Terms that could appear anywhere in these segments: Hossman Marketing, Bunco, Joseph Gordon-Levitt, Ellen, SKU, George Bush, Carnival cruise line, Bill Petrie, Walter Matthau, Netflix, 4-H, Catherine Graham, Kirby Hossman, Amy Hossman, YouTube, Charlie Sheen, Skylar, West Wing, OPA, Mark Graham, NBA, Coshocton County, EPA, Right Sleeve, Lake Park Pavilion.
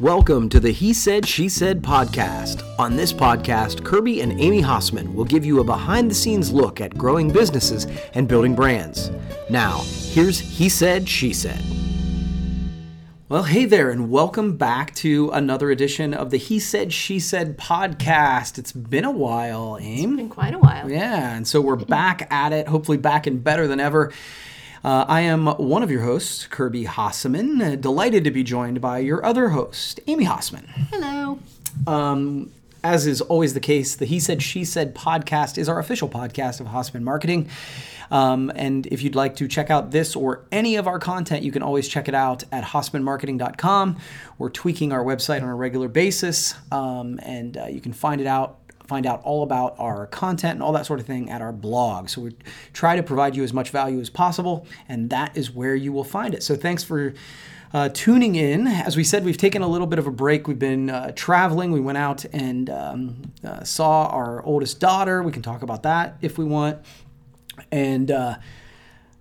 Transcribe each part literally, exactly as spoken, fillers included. Welcome to the He Said, She Said podcast. On this podcast, Kirby and Amy Hossman will give you a behind-the-scenes look at growing businesses and building brands. Now, here's He Said, She Said. Well, hey there, and welcome back to another edition of the He Said, She Said podcast. It's been a while, Amy. It's been quite a while. Yeah, and so we're back at it, hopefully back and better than ever. Uh, I am one of your hosts, Kirby Hossman, uh, delighted to be joined by your other host, Amy Hossman. Hello. Um, as is always the case, the He Said, She Said podcast is our official podcast of Hossman Marketing. Um, and if you'd like to check out this or any of our content, you can always check it out at hossman marketing dot com. We're tweaking our website on a regular basis, um, and uh, you can find it out. Find out all about our content and all that sort of thing at our blog. So we try to provide you as much value as possible, and that is where you will find it. So thanks for uh, tuning in. As we said, we've taken a little bit of a break. We've been uh, traveling. We went out and um, uh, saw our oldest daughter. We can talk about that if we want. And uh,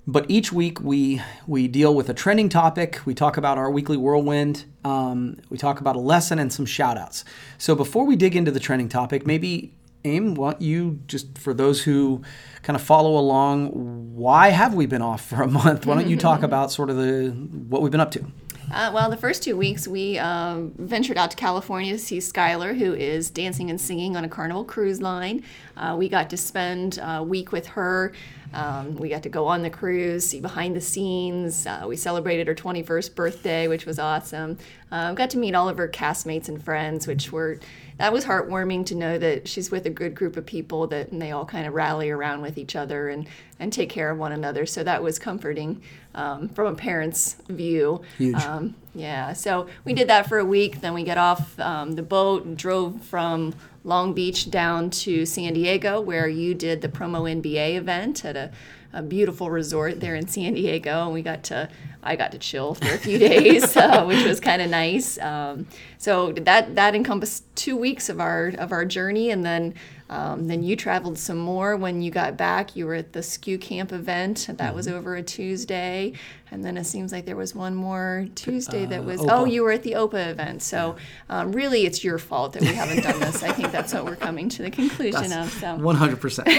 but each week we we deal with a trending topic. We talk about our weekly whirlwind. Um, we talk about a lesson and some shout outs. So before we dig into the trending topic, maybe Aim, why don't you just, for those who kind of follow along, why have we been off for a month? Why don't you talk about sort of the what we've been up to? Uh, well, the first two weeks we uh, ventured out to California to see Skylar, who is dancing and singing on a Carnival cruise line. Uh, we got to spend a week with her. Um, we got to go on the cruise, see behind the scenes. Uh, we celebrated her twenty-first birthday, which was awesome. Uh, got to meet all of her castmates and friends, which were, that was heartwarming to know that she's with a good group of people that and they all kind of rally around with each other and, and take care of one another. So that was comforting um, from a parent's view. Huge. Um, yeah, so we did that for a week. Then we got off um, the boat and drove from Long Beach down to San Diego, where you did the Promo N B A event at a, a beautiful resort there in San Diego, and we got to I got to chill for a few days, uh, which was kind of nice. Um, so that that encompassed two weeks of our of our journey, and then um, then you traveled some more when you got back. You were at the S K U camp event that mm-hmm. was over a Tuesday, and then it seems like there was one more Tuesday that was uh, oh you were at the O P A event. So um, really, it's your fault that we haven't done this. I think that's what we're coming to the conclusion that's of. So one hundred percent,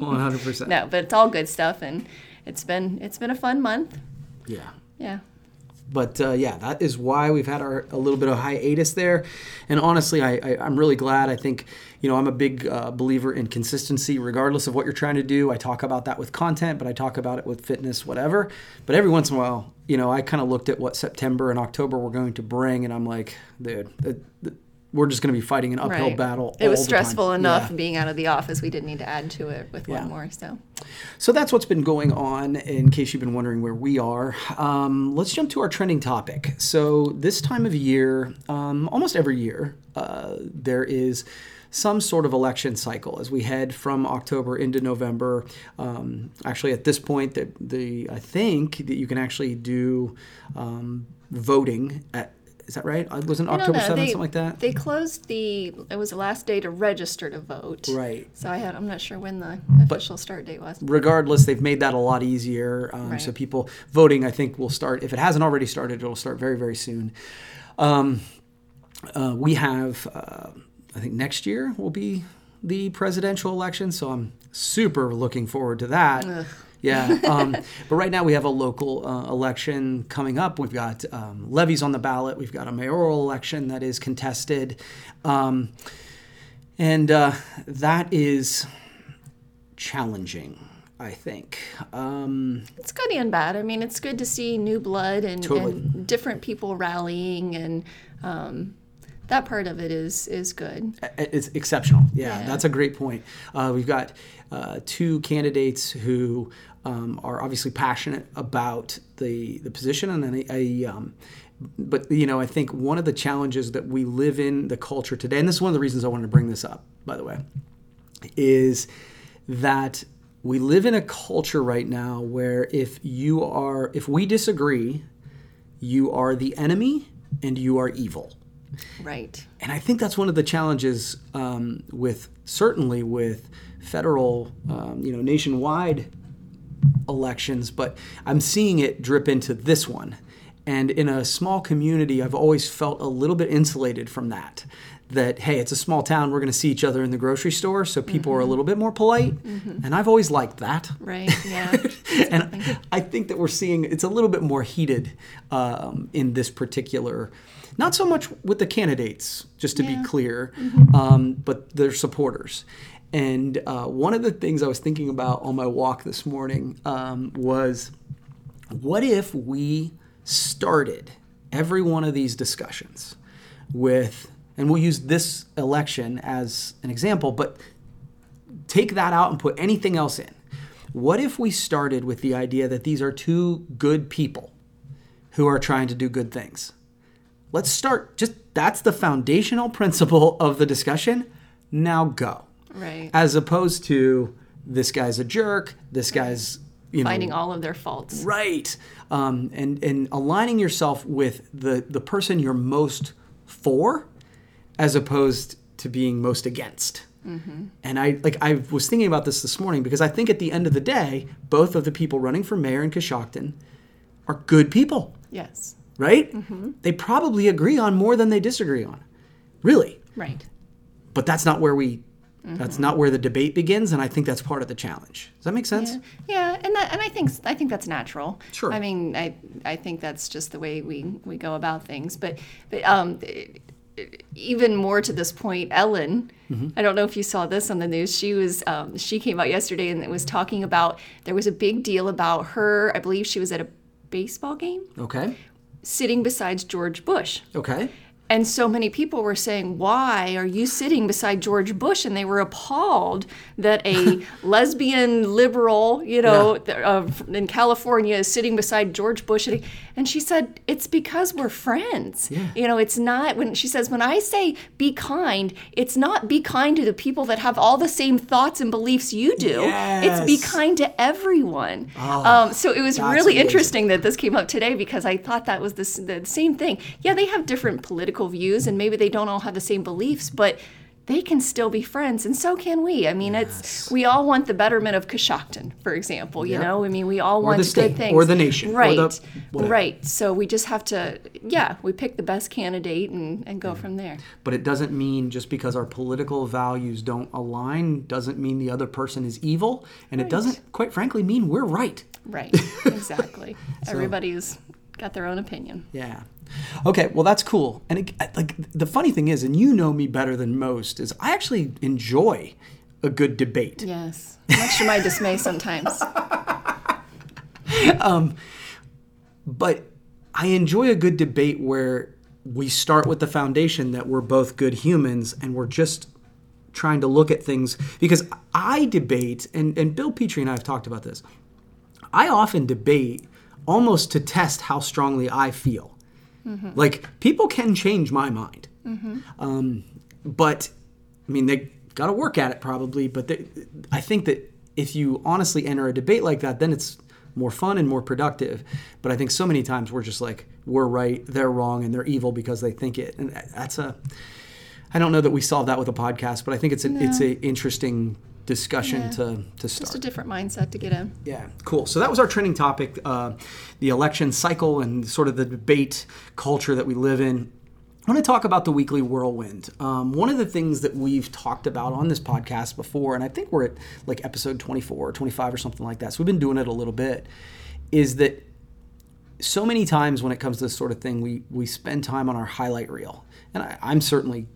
one hundred percent. No, but it's all good stuff, and it's been it's been a fun month. Yeah. Yeah. But uh, yeah, that is why we've had our a little bit of hiatus there, and honestly, I, I I'm really glad. I think you know I'm a big uh, believer in consistency, regardless of what you're trying to do. I talk about that with content, but I talk about it with fitness, whatever. But every once in a while, you know, I kind of looked at what September and October were going to bring, and I'm like, dude. It, it, We're just going to be fighting an uphill right. battle. It all was stressful the time. enough yeah. being out of the office. We didn't need to add to it with yeah. one more. So, so that's what's been going on. In case you've been wondering where we are, um, let's jump to our trending topic. So this time of year, um, almost every year, uh, there is some sort of election cycle as we head from October into November. Um, actually, at this point, that the I think that you can actually do um, voting at. Is that right? It wasn't October seventh, something like that? They closed the, it was the last day to register to vote. Right. So I had, I'm not sure when the official but start date was. Regardless, they've made that a lot easier. Um, right. So people, voting, I think, will start, if it hasn't already started, it'll start very, very soon. Um, uh, we have, uh, I think next year will be the presidential election, so I'm super looking forward to that. Ugh. Yeah, um, but right now we have a local uh, election coming up. We've got um, levies on the ballot. We've got a mayoral election that is contested. Um, and uh, that is challenging, I think. Um, it's good and bad. I mean, it's good to see new blood and, totally. and different people rallying and... Um, That part of it is is good. It's exceptional. Yeah, yeah. That's a great point. Uh, we've got uh, two candidates who um, are obviously passionate about the the position, and then a, a um, but you know I think one of the challenges that we live in the culture today, and this is one of the reasons I wanted to bring this up, by the way, is that we live in a culture right now where if you are if we disagree, you are the enemy and you are evil. Right. And I think that's one of the challenges um, with certainly with federal, um, you know, nationwide elections. But I'm seeing it drip into this one. And in a small community, I've always felt a little bit insulated from that. That, hey, it's a small town, we're going to see each other in the grocery store, so people mm-hmm. are a little bit more polite. Mm-hmm. And I've always liked that. Right, yeah. And I think that we're seeing it's a little bit more heated um, in this particular, not so much with the candidates, just to yeah. be clear, mm-hmm. um, but their supporters. And uh, one of the things I was thinking about on my walk this morning um, was, what if we started every one of these discussions with, and we'll use this election as an example, but take that out and put anything else in. What if we started with the idea that these are two good people who are trying to do good things? Let's start. Just that's the foundational principle of the discussion. Now go. Right. As opposed to this guy's a jerk, this guy's, you know, finding all of their faults. Right. Um, and, and aligning yourself with the, the person you're most for, as opposed to being most against. Mm-hmm. And I like I was thinking about this this morning, because I think at the end of the day, both of the people running for mayor in Coshocton are good people. Yes. Right? Mm-hmm. They probably agree on more than they disagree on. Really. Right. But that's not where we... Mm-hmm. That's not where the debate begins, and I think that's part of the challenge. Does that make sense? Yeah, yeah. and that, and I think I think that's natural. Sure. I mean, I I think that's just the way we, we go about things. But but um, it, it, even more to this point, Ellen, mm-hmm. I don't know if you saw this on the news. She was um, she came out yesterday and was talking about, there was a big deal about her. I believe she was at a baseball game. Okay. Sitting beside George Bush. Okay. And so many people were saying, why are you sitting beside George Bush? And they were appalled that a lesbian liberal, you know, yeah. uh, in California is sitting beside George Bush. And she said, it's because we're friends. Yeah. You know, it's not, when she says, when I say be kind, it's not be kind to the people that have all the same thoughts and beliefs you do. Yes. It's be kind to everyone. Oh, um, so it was really amazing. Interesting that this came up today, because I thought that was the, the same thing. Yeah, they have different political views, and maybe they don't all have the same beliefs, but they can still be friends, and so can we. I mean, yes. it's we all want the betterment of Coshocton, for example. You yep. know, I mean, we all or want the state, good things, or the nation, right? Or the, right. So we just have to, yeah, we pick the best candidate and, and go yeah. from there. But it doesn't mean just because our political values don't align doesn't mean the other person is evil, and right. it doesn't, quite frankly, mean we're right. Right. Exactly. so. Everybody's got their own opinion. Yeah. Okay, well, that's cool. And it, like the funny thing is, and you know me better than most, is I actually enjoy a good debate. Yes, much to my dismay sometimes. um, but I enjoy a good debate where we start with the foundation that we're both good humans, and we're just trying to look at things. Because I debate, and, and Bill Petrie and I have talked about this, I often debate almost to test how strongly I feel. Mm-hmm. Like, people can change my mind. Mm-hmm. Um, but, I mean, they got to work at it probably. But they, I think that if you honestly enter a debate like that, then it's more fun and more productive. But I think so many times we're just like, we're right, they're wrong, and they're evil because they think it. And that's a, I don't know that we solve that with a podcast, but I think it's a, no. it's a interesting discussion yeah. to, to start. Just a different mindset to get in. Yeah, cool. So that was our trending topic, uh, the election cycle and sort of the debate culture that we live in. I want to talk about the weekly whirlwind. Um, one of the things that we've talked about on this podcast before, and I think we're at like episode twenty-four or twenty-five or something like that, so we've been doing it a little bit, is that so many times when it comes to this sort of thing, we we spend time on our highlight reel. And I, I'm certainly,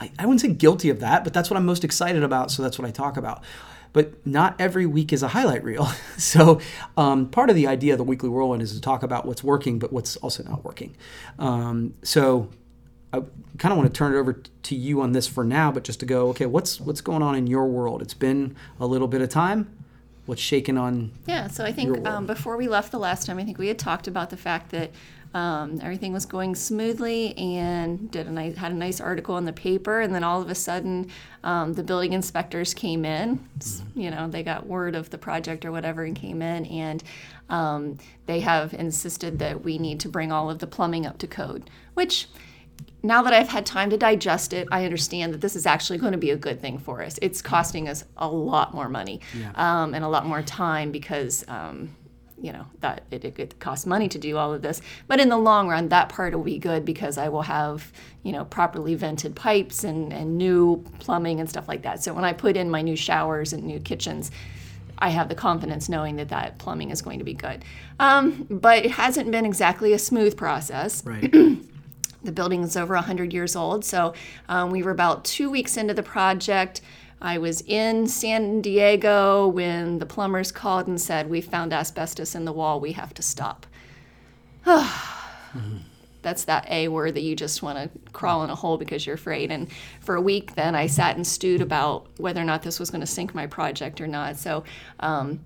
I, I wouldn't say guilty of that, but that's what I'm most excited about, so that's what I talk about. But not every week is a highlight reel. So um, part of the idea of the Weekly Whirlwind is to talk about what's working, but what's also not working. Um, so I kind of want to turn it over to you on this for now, but just to go, okay, what's what's going on in your world? It's been a little bit of time. What's shaking on Yeah, so I think um, before we left the last time, I think we had talked about the fact that Um, everything was going smoothly, and did a nice, had a nice article in the paper, and then all of a sudden um, the building inspectors came in. Mm-hmm. You know, they got word of the project or whatever and came in, and um, they have insisted that we need to bring all of the plumbing up to code, which, now that I've had time to digest it, I understand that this is actually going to be a good thing for us. It's costing us a lot more money yeah. um, and a lot more time because... Um, you know, that it, it, it costs money to do all of this. But in the long run, that part will be good because I will have, you know, properly vented pipes and, and new plumbing and stuff like that. So when I put in my new showers and new kitchens, I have the confidence knowing that that plumbing is going to be good. Um, but it hasn't been exactly a smooth process. Right. The building is over one hundred years old, so um, we were about two weeks into the project. I was in San Diego when the plumbers called and said, we found asbestos in the wall, we have to stop. mm-hmm. That's that A word that you just want to crawl in a hole because you're afraid. And for a week then I sat and stewed about whether or not this was going to sink my project or not. So um,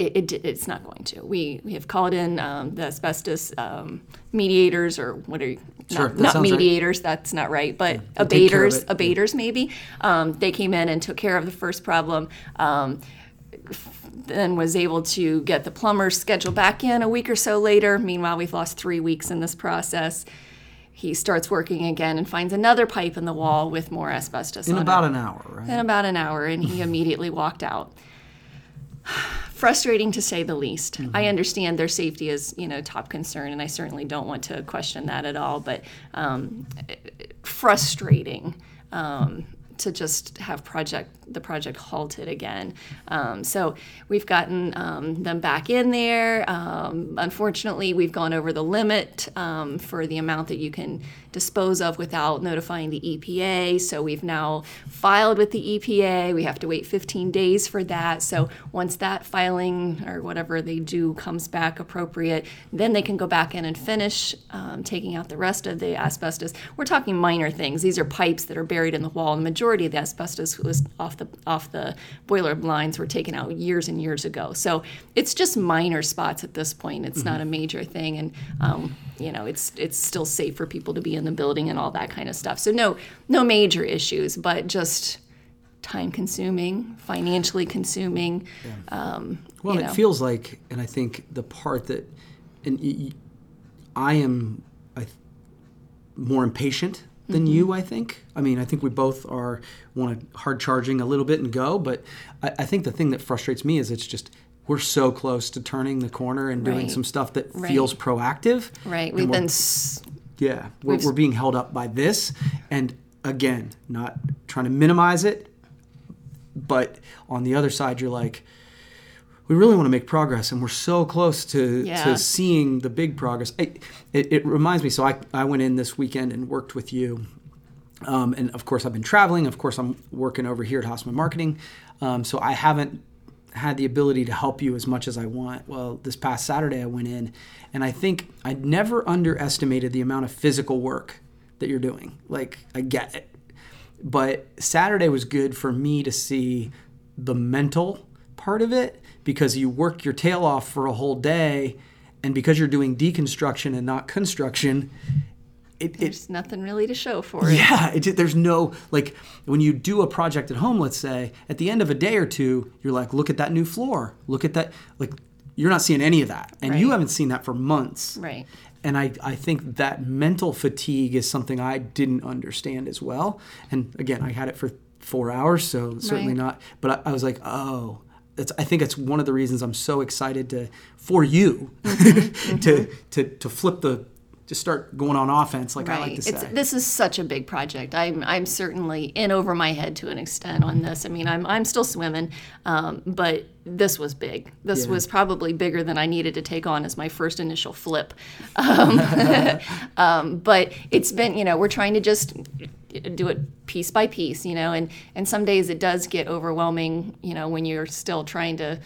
it, it, it's not going to. We, we have called in um, the asbestos um, mediators or what are you? Sure, not, not mediators, right. That's not right, but yeah, abaters, abaters maybe. Um, they came in and took care of the first problem, um, then was able to get the plumber's schedule back in a week or so later. Meanwhile, we've lost three weeks in this process. He starts working again and finds another pipe in the wall with more asbestos in on about it. an hour, right? In about an hour, and he immediately walked out. Frustrating to say the least. Mm-hmm. I understand their safety is, you know, top concern, and I certainly don't want to question that at all, but um, frustrating um, to just have project the project halted again. Um, so we've gotten um, them back in there. Um, unfortunately, we've gone over the limit um, for the amount that you can dispose of without notifying the E P A. So we've now filed with the E P A. We have to wait fifteen days for that. So once that filing or whatever they do comes back appropriate, then they can go back in and finish um, taking out the rest of the asbestos. We're talking minor things. These are pipes that are buried in the wall. The majority of the asbestos was off the off the boiler lines were taken out years and years ago. So it's just minor spots at this point. It's mm-hmm. not a major thing, and um, you know it's it's still safe for people to be in the building and all that kind of stuff. So no no major issues, but just time consuming, financially consuming. Yeah. Um, well, you know. It feels like, and I think the part that, and y- I am I th- more impatient than mm-hmm. you, I think. I mean, I think we both are want to hard charging a little bit and go, but I, I think the thing that frustrates me is it's just we're so close to turning the corner and right. doing some stuff that right. feels proactive. Right. We've been... Yeah. We're, we've, we're being held up by this. And again, not trying to minimize it, but on the other side, you're like, we really want to make progress, and we're so close to, yeah. to seeing the big progress. I, it, it reminds me, so I, I went in this weekend and worked with you. Um, and, of course, I've been traveling. Of course, I'm working over here at Hossman Marketing. Um, so I haven't had the ability to help you as much as I want. Well, this past Saturday I went in, and I think I never underestimated the amount of physical work that you're doing. Like, I get it. But Saturday was good for me to see the mental part of it, because you work your tail off for a whole day, and because you're doing deconstruction and not construction, it, there's it, nothing really to show for it. Yeah, it, there's no, like, when you do a project at home, let's say, at the end of a day or two, you're like, look at that new floor, look at that, like, you're not seeing any of that, and right. you haven't seen that for months. Right. And I, I think that mental fatigue is something I didn't understand as well. And again, I had it for four hours, so certainly right. not, but I, I was like, oh. It's, I think it's one of the reasons I'm so excited to for you mm-hmm. to, to to flip the to start going on offense, like right. I like to say. It's, this is such a big project. I'm I'm certainly in over my head to an extent on this. I mean, I'm I'm still swimming, um, but this was big. This yeah. was probably bigger than I needed to take on as my first initial flip. Um, um, but it's been, you know, we're trying to just do it piece by piece, you know, and, and some days it does get overwhelming, you know, when you're still trying to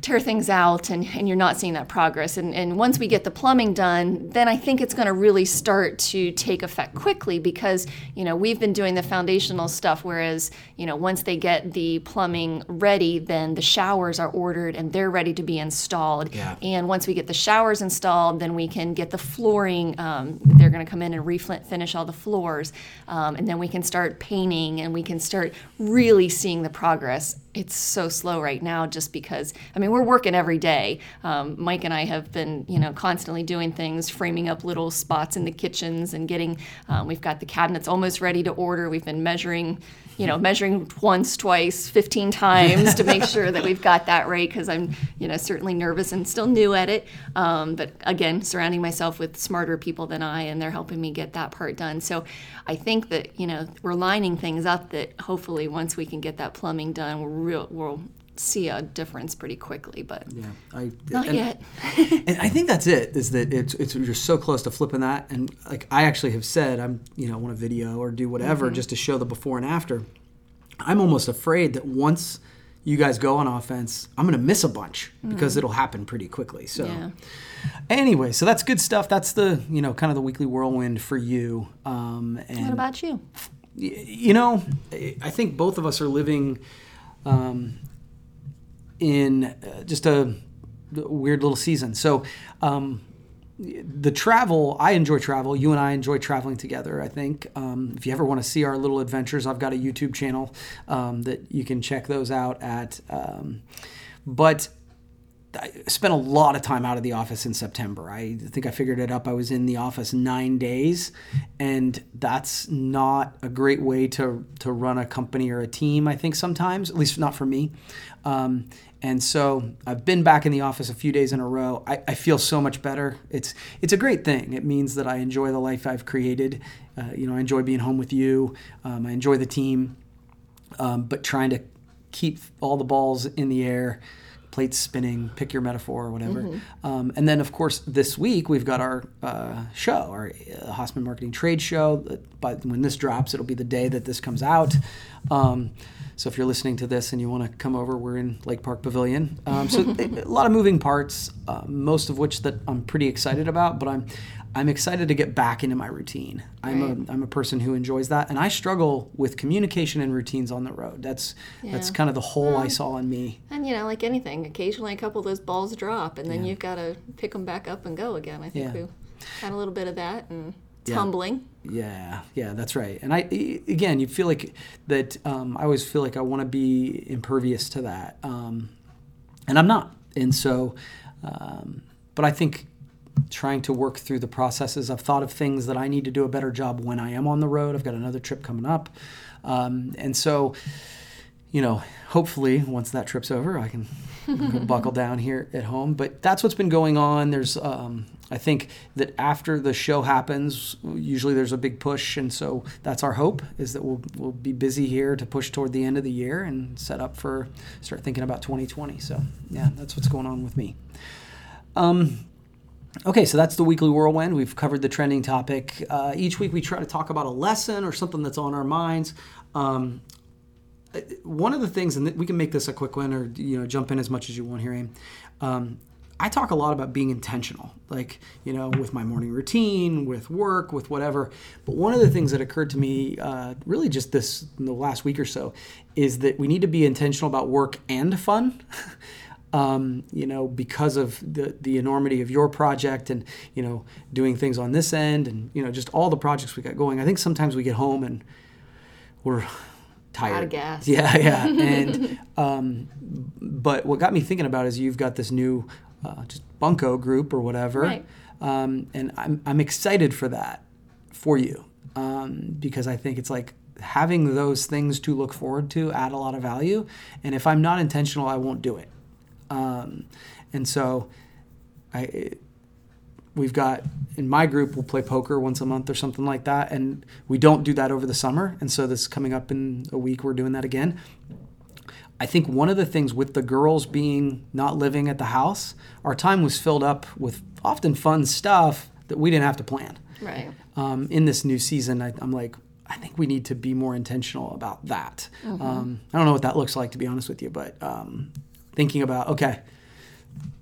tear things out and, and you're not seeing that progress. And, and once we get the plumbing done, then I think it's going to really start to take effect quickly because, you know, we've been doing the foundational stuff, whereas, you know, once they get the plumbing ready, then the showers are ordered and they're ready to be installed. Yeah. And once we get the showers installed, then we can get the flooring. Um, they're going to come in and refinish all the floors. Um, and then we can start painting and we can start really seeing the progress it's so slow right now just because, I mean, we're working every day. Um, Mike and I have been, you know, constantly doing things, framing up little spots in the kitchens and getting, um, we've got the cabinets almost ready to order. We've been measuring, you know, measuring once, twice, fifteen times to make sure that we've got that right, because I'm, you know, certainly nervous and still new at it. Um, but again, surrounding myself with smarter people than I, and they're helping me get that part done. So I think that, you know, we're lining things up that hopefully once we can get that plumbing done, we're Real, we'll see a difference pretty quickly, but yeah, I, not and, yet. And I think that's it. Is that it's it's you're so close to flipping that, and like I actually have said, I'm you know I want to video or do whatever mm-hmm. just to show the before and after. I'm almost afraid that once you guys go on offense, I'm going to miss a bunch mm-hmm. because it'll happen pretty quickly. So yeah. Anyway, so that's good stuff. That's the you know kind of the weekly whirlwind for you. Um, and what about you? Y- you know, I think both of us are living. Um, in uh, just a weird little season. So um, the travel, I enjoy travel. You and I enjoy traveling together, I think. Um, if you ever want to see our little adventures, I've got a YouTube channel um, that you can check those out at. Um, but I spent a lot of time out of the office in September. I think I figured it up. I was in the office nine days, and that's not a great way to to run a company or a team, I think sometimes, at least not for me. Um, and so I've been back in the office a few days in a row. I, I feel so much better. It's it's a great thing. It means that I enjoy the life I've created. Uh, you know, I enjoy being home with you. Um, I enjoy the team, um, but trying to keep all the balls in the air, plates spinning, pick your metaphor or whatever. Mm-hmm. Um, and then, of course, this week we've got our uh, show, our uh, Hossman Marketing Trade Show. But when this drops, it'll be the day that this comes out. Um, so if you're listening to this and you want to come over, we're in Lake Park Pavilion. Um, so a lot of moving parts, uh, most of which that I'm pretty excited about, but I'm I'm excited to get back into my routine. Right. I'm a I'm a person who enjoys that, and I struggle with communication and routines on the road. That's yeah. that's kind of the hole um, I saw in me. And you know, like anything, occasionally a couple of those balls drop, and then yeah. you've got to pick them back up and go again. I think yeah. we had a little bit of that, and it's yeah. humbling. Yeah, yeah, that's right. And I again, you feel like that. Um, I always feel like I want to be impervious to that, um, and I'm not. And so, um, but I think. Trying to work through the processes. I've thought of things that I need to do a better job when I am on the road. I've got another trip coming up. Um, and so, you know, hopefully once that trip's over, I can buckle down here at home. But that's what's been going on. There's, um, I think that after the show happens, usually there's a big push. And so that's our hope, is that we'll we'll be busy here to push toward the end of the year and set up for, start thinking about twenty twenty. So yeah, that's what's going on with me. Um, Okay, so that's the weekly whirlwind. We've covered the trending topic. Uh, each week we try to talk about a lesson or something that's on our minds. Um, one of the things, and we can make this a quick one, or you know, jump in as much as you want here, Aim. Um, I talk a lot about being intentional, like, you know, with my morning routine, with work, with whatever. But one of the things that occurred to me uh, really just this in the last week or so is that we need to be intentional about work and fun. Um, you know, because of the, the enormity of your project and, you know, doing things on this end and, you know, just all the projects we got going. I think sometimes we get home and we're tired. Out of gas. Yeah, yeah. And, um, but what got me thinking about is you've got this new uh, just bunco group or whatever. Right. Um, and I'm, I'm excited for that for you um, because I think it's like, having those things to look forward to add a lot of value. And if I'm not intentional, I won't do it. Um, and so I, it, we've got, in my group, we'll play poker once a month or something like that. And we don't do that over the summer. And so this coming up in a week, we're doing that again. I think one of the things with the girls being not living at the house, our time was filled up with often fun stuff that we didn't have to plan. Right. Um, in this new season, I, I'm like, I think we need to be more intentional about that. Mm-hmm. Um, I don't know what that looks like, to be honest with you, but, um, thinking about, okay,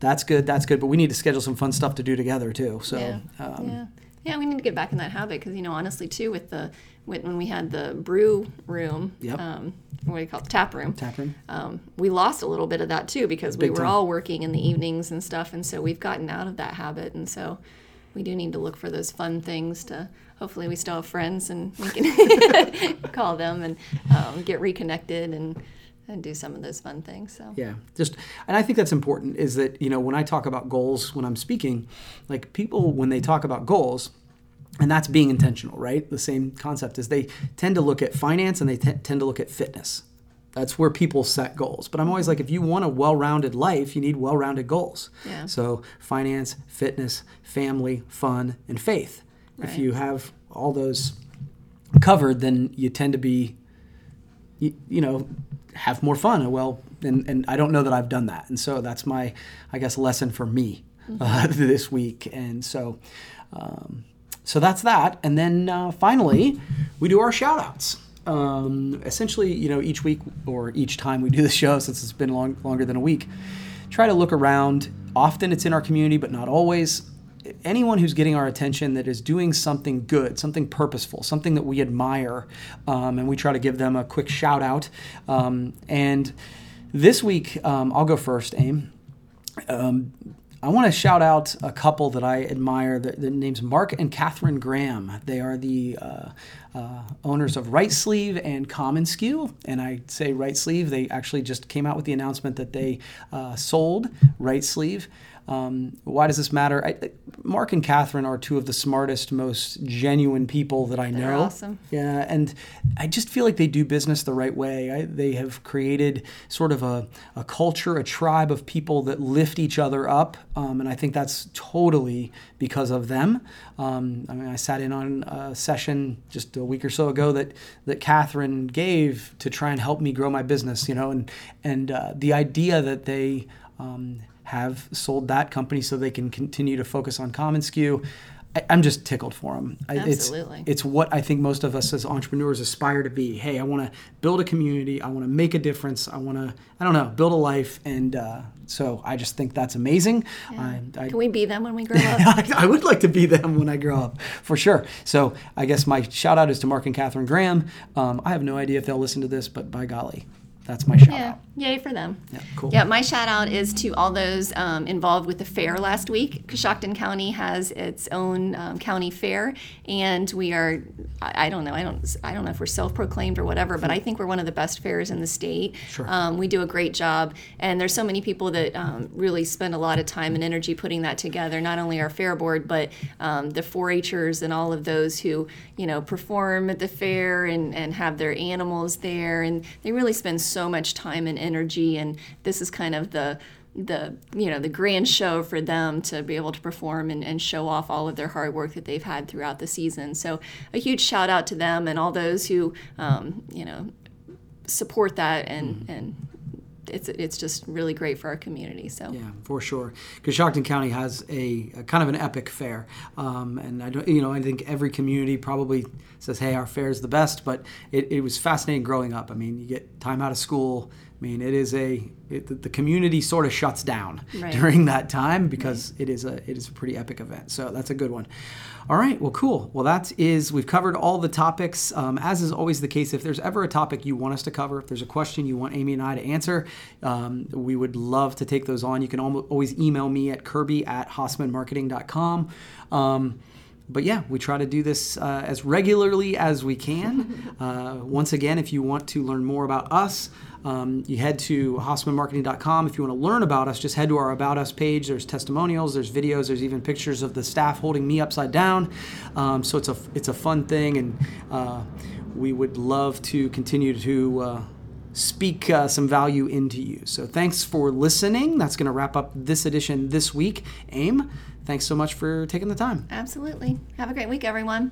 that's good, that's good, but we need to schedule some fun stuff to do together too. So yeah, um, yeah. yeah we need to get back in that habit because, you know, honestly too, with the with, when we had the brew room, yep. um, what do you call it, tap room, tap room. Um, we lost a little bit of that too because Big we were time. all working in the evenings and stuff, and so we've gotten out of that habit, and so we do need to look for those fun things to. Hopefully, we still have friends and we can call them and um, get reconnected and. and do some of those fun things. So yeah, just and I think that's important, is that, you know, when I talk about goals when I'm speaking, like, people when they talk about goals, and that's being intentional, right? The same concept is they tend to look at finance and they t- tend to look at fitness. That's where people set goals. But I'm always like, if you want a well-rounded life, you need well-rounded goals. Yeah. So finance, fitness, family, fun, and faith. Right. If you have all those covered, then you tend to be, you, you know, have more fun. Well, and, and I don't know that I've done that. And so that's my, I guess, lesson for me mm-hmm. uh, this week. And so, um, so that's that. And then uh, finally, we do our shout-outs. Um, essentially, you know, each week or each time we do the show, since it's been long, longer than a week, try to look around. Often it's in our community, but not always. Anyone who's getting our attention that is doing something good, something purposeful, something that we admire, um, and we try to give them a quick shout out. Um, and this week, um, I'll go first, Aim. Um, I want to shout out a couple that I admire. The, the name's Mark and Catherine Graham. They are the uh, uh, owners of Right Sleeve and Common S K U. And I say Right Sleeve. They actually just came out with the announcement that they uh, sold Right Sleeve. Um, why does this matter? I, Mark and Catherine are two of the smartest, most genuine people that I know. They're awesome. Yeah, and I just feel like they do business the right way. I, they have created sort of a, a culture, a tribe of people that lift each other up, um, and I think that's totally because of them. Um, I mean, I sat in on a session just a week or so ago that that Catherine gave to try and help me grow my business, you know, and, and uh, the idea that they... Um, have sold that company so they can continue to focus on Common S K U. I, I'm just tickled for them. I, Absolutely. It's, it's what I think most of us as entrepreneurs aspire to be. Hey, I want to build a community. I want to make a difference. I want to, I don't know, build a life. And uh, so I just think that's amazing. Yeah. I, I, can we be them when we grow up? I, I would like to be them when I grow up, for sure. So I guess my shout out is to Mark and Catherine Graham. Um, I have no idea if they'll listen to this, but by golly. That's my shout yeah. out. Yay for them. Yeah, cool. Yeah, my shout out is to all those um, involved with the fair last week. Coshocton County has its own um, county fair, and we are, I, I don't know, I don't I don't know if we're self-proclaimed or whatever, but I think we're one of the best fairs in the state. Sure. Um, we do a great job, and there's so many people that um, really spend a lot of time and energy putting that together, not only our fair board, but um, the four-H'ers and all of those who, you know, perform at the fair and, and have their animals there, and they really spend so so much time and energy, and this is kind of the the you know the grand show for them to be able to perform and, and show off all of their hard work that they've had throughout the season. So a huge shout out to them and all those who um, you know support that, and and it's it's just really great for our community. So yeah, for sure. Coshocton County has a, a kind of an epic fair, um, and I don't you know I think every community probably says, hey, our fair is the best, but it, it was fascinating growing up. I mean, you get time out of school. I mean, it is a, it, the community sort of shuts down right. during that time because right. it is a it is a pretty epic event. So that's a good one. All right. Well, cool. Well, that is, we've covered all the topics. Um, as is always the case, if there's ever a topic you want us to cover, if there's a question you want Amy and I to answer, um, we would love to take those on. You can always email me at kirby at hossman marketing dot com. Um, But yeah, we try to do this uh, as regularly as we can. Uh, once again, if you want to learn more about us, um, you head to hossman marketing dot com. If you want to learn about us, just head to our About Us page. There's testimonials, there's videos, there's even pictures of the staff holding me upside down. Um, so it's a it's a fun thing, and uh, we would love to continue to uh, speak uh, some value into you. So thanks for listening. That's going to wrap up this edition this week. AIM. Thanks so much for taking the time. Absolutely. Have a great week, everyone.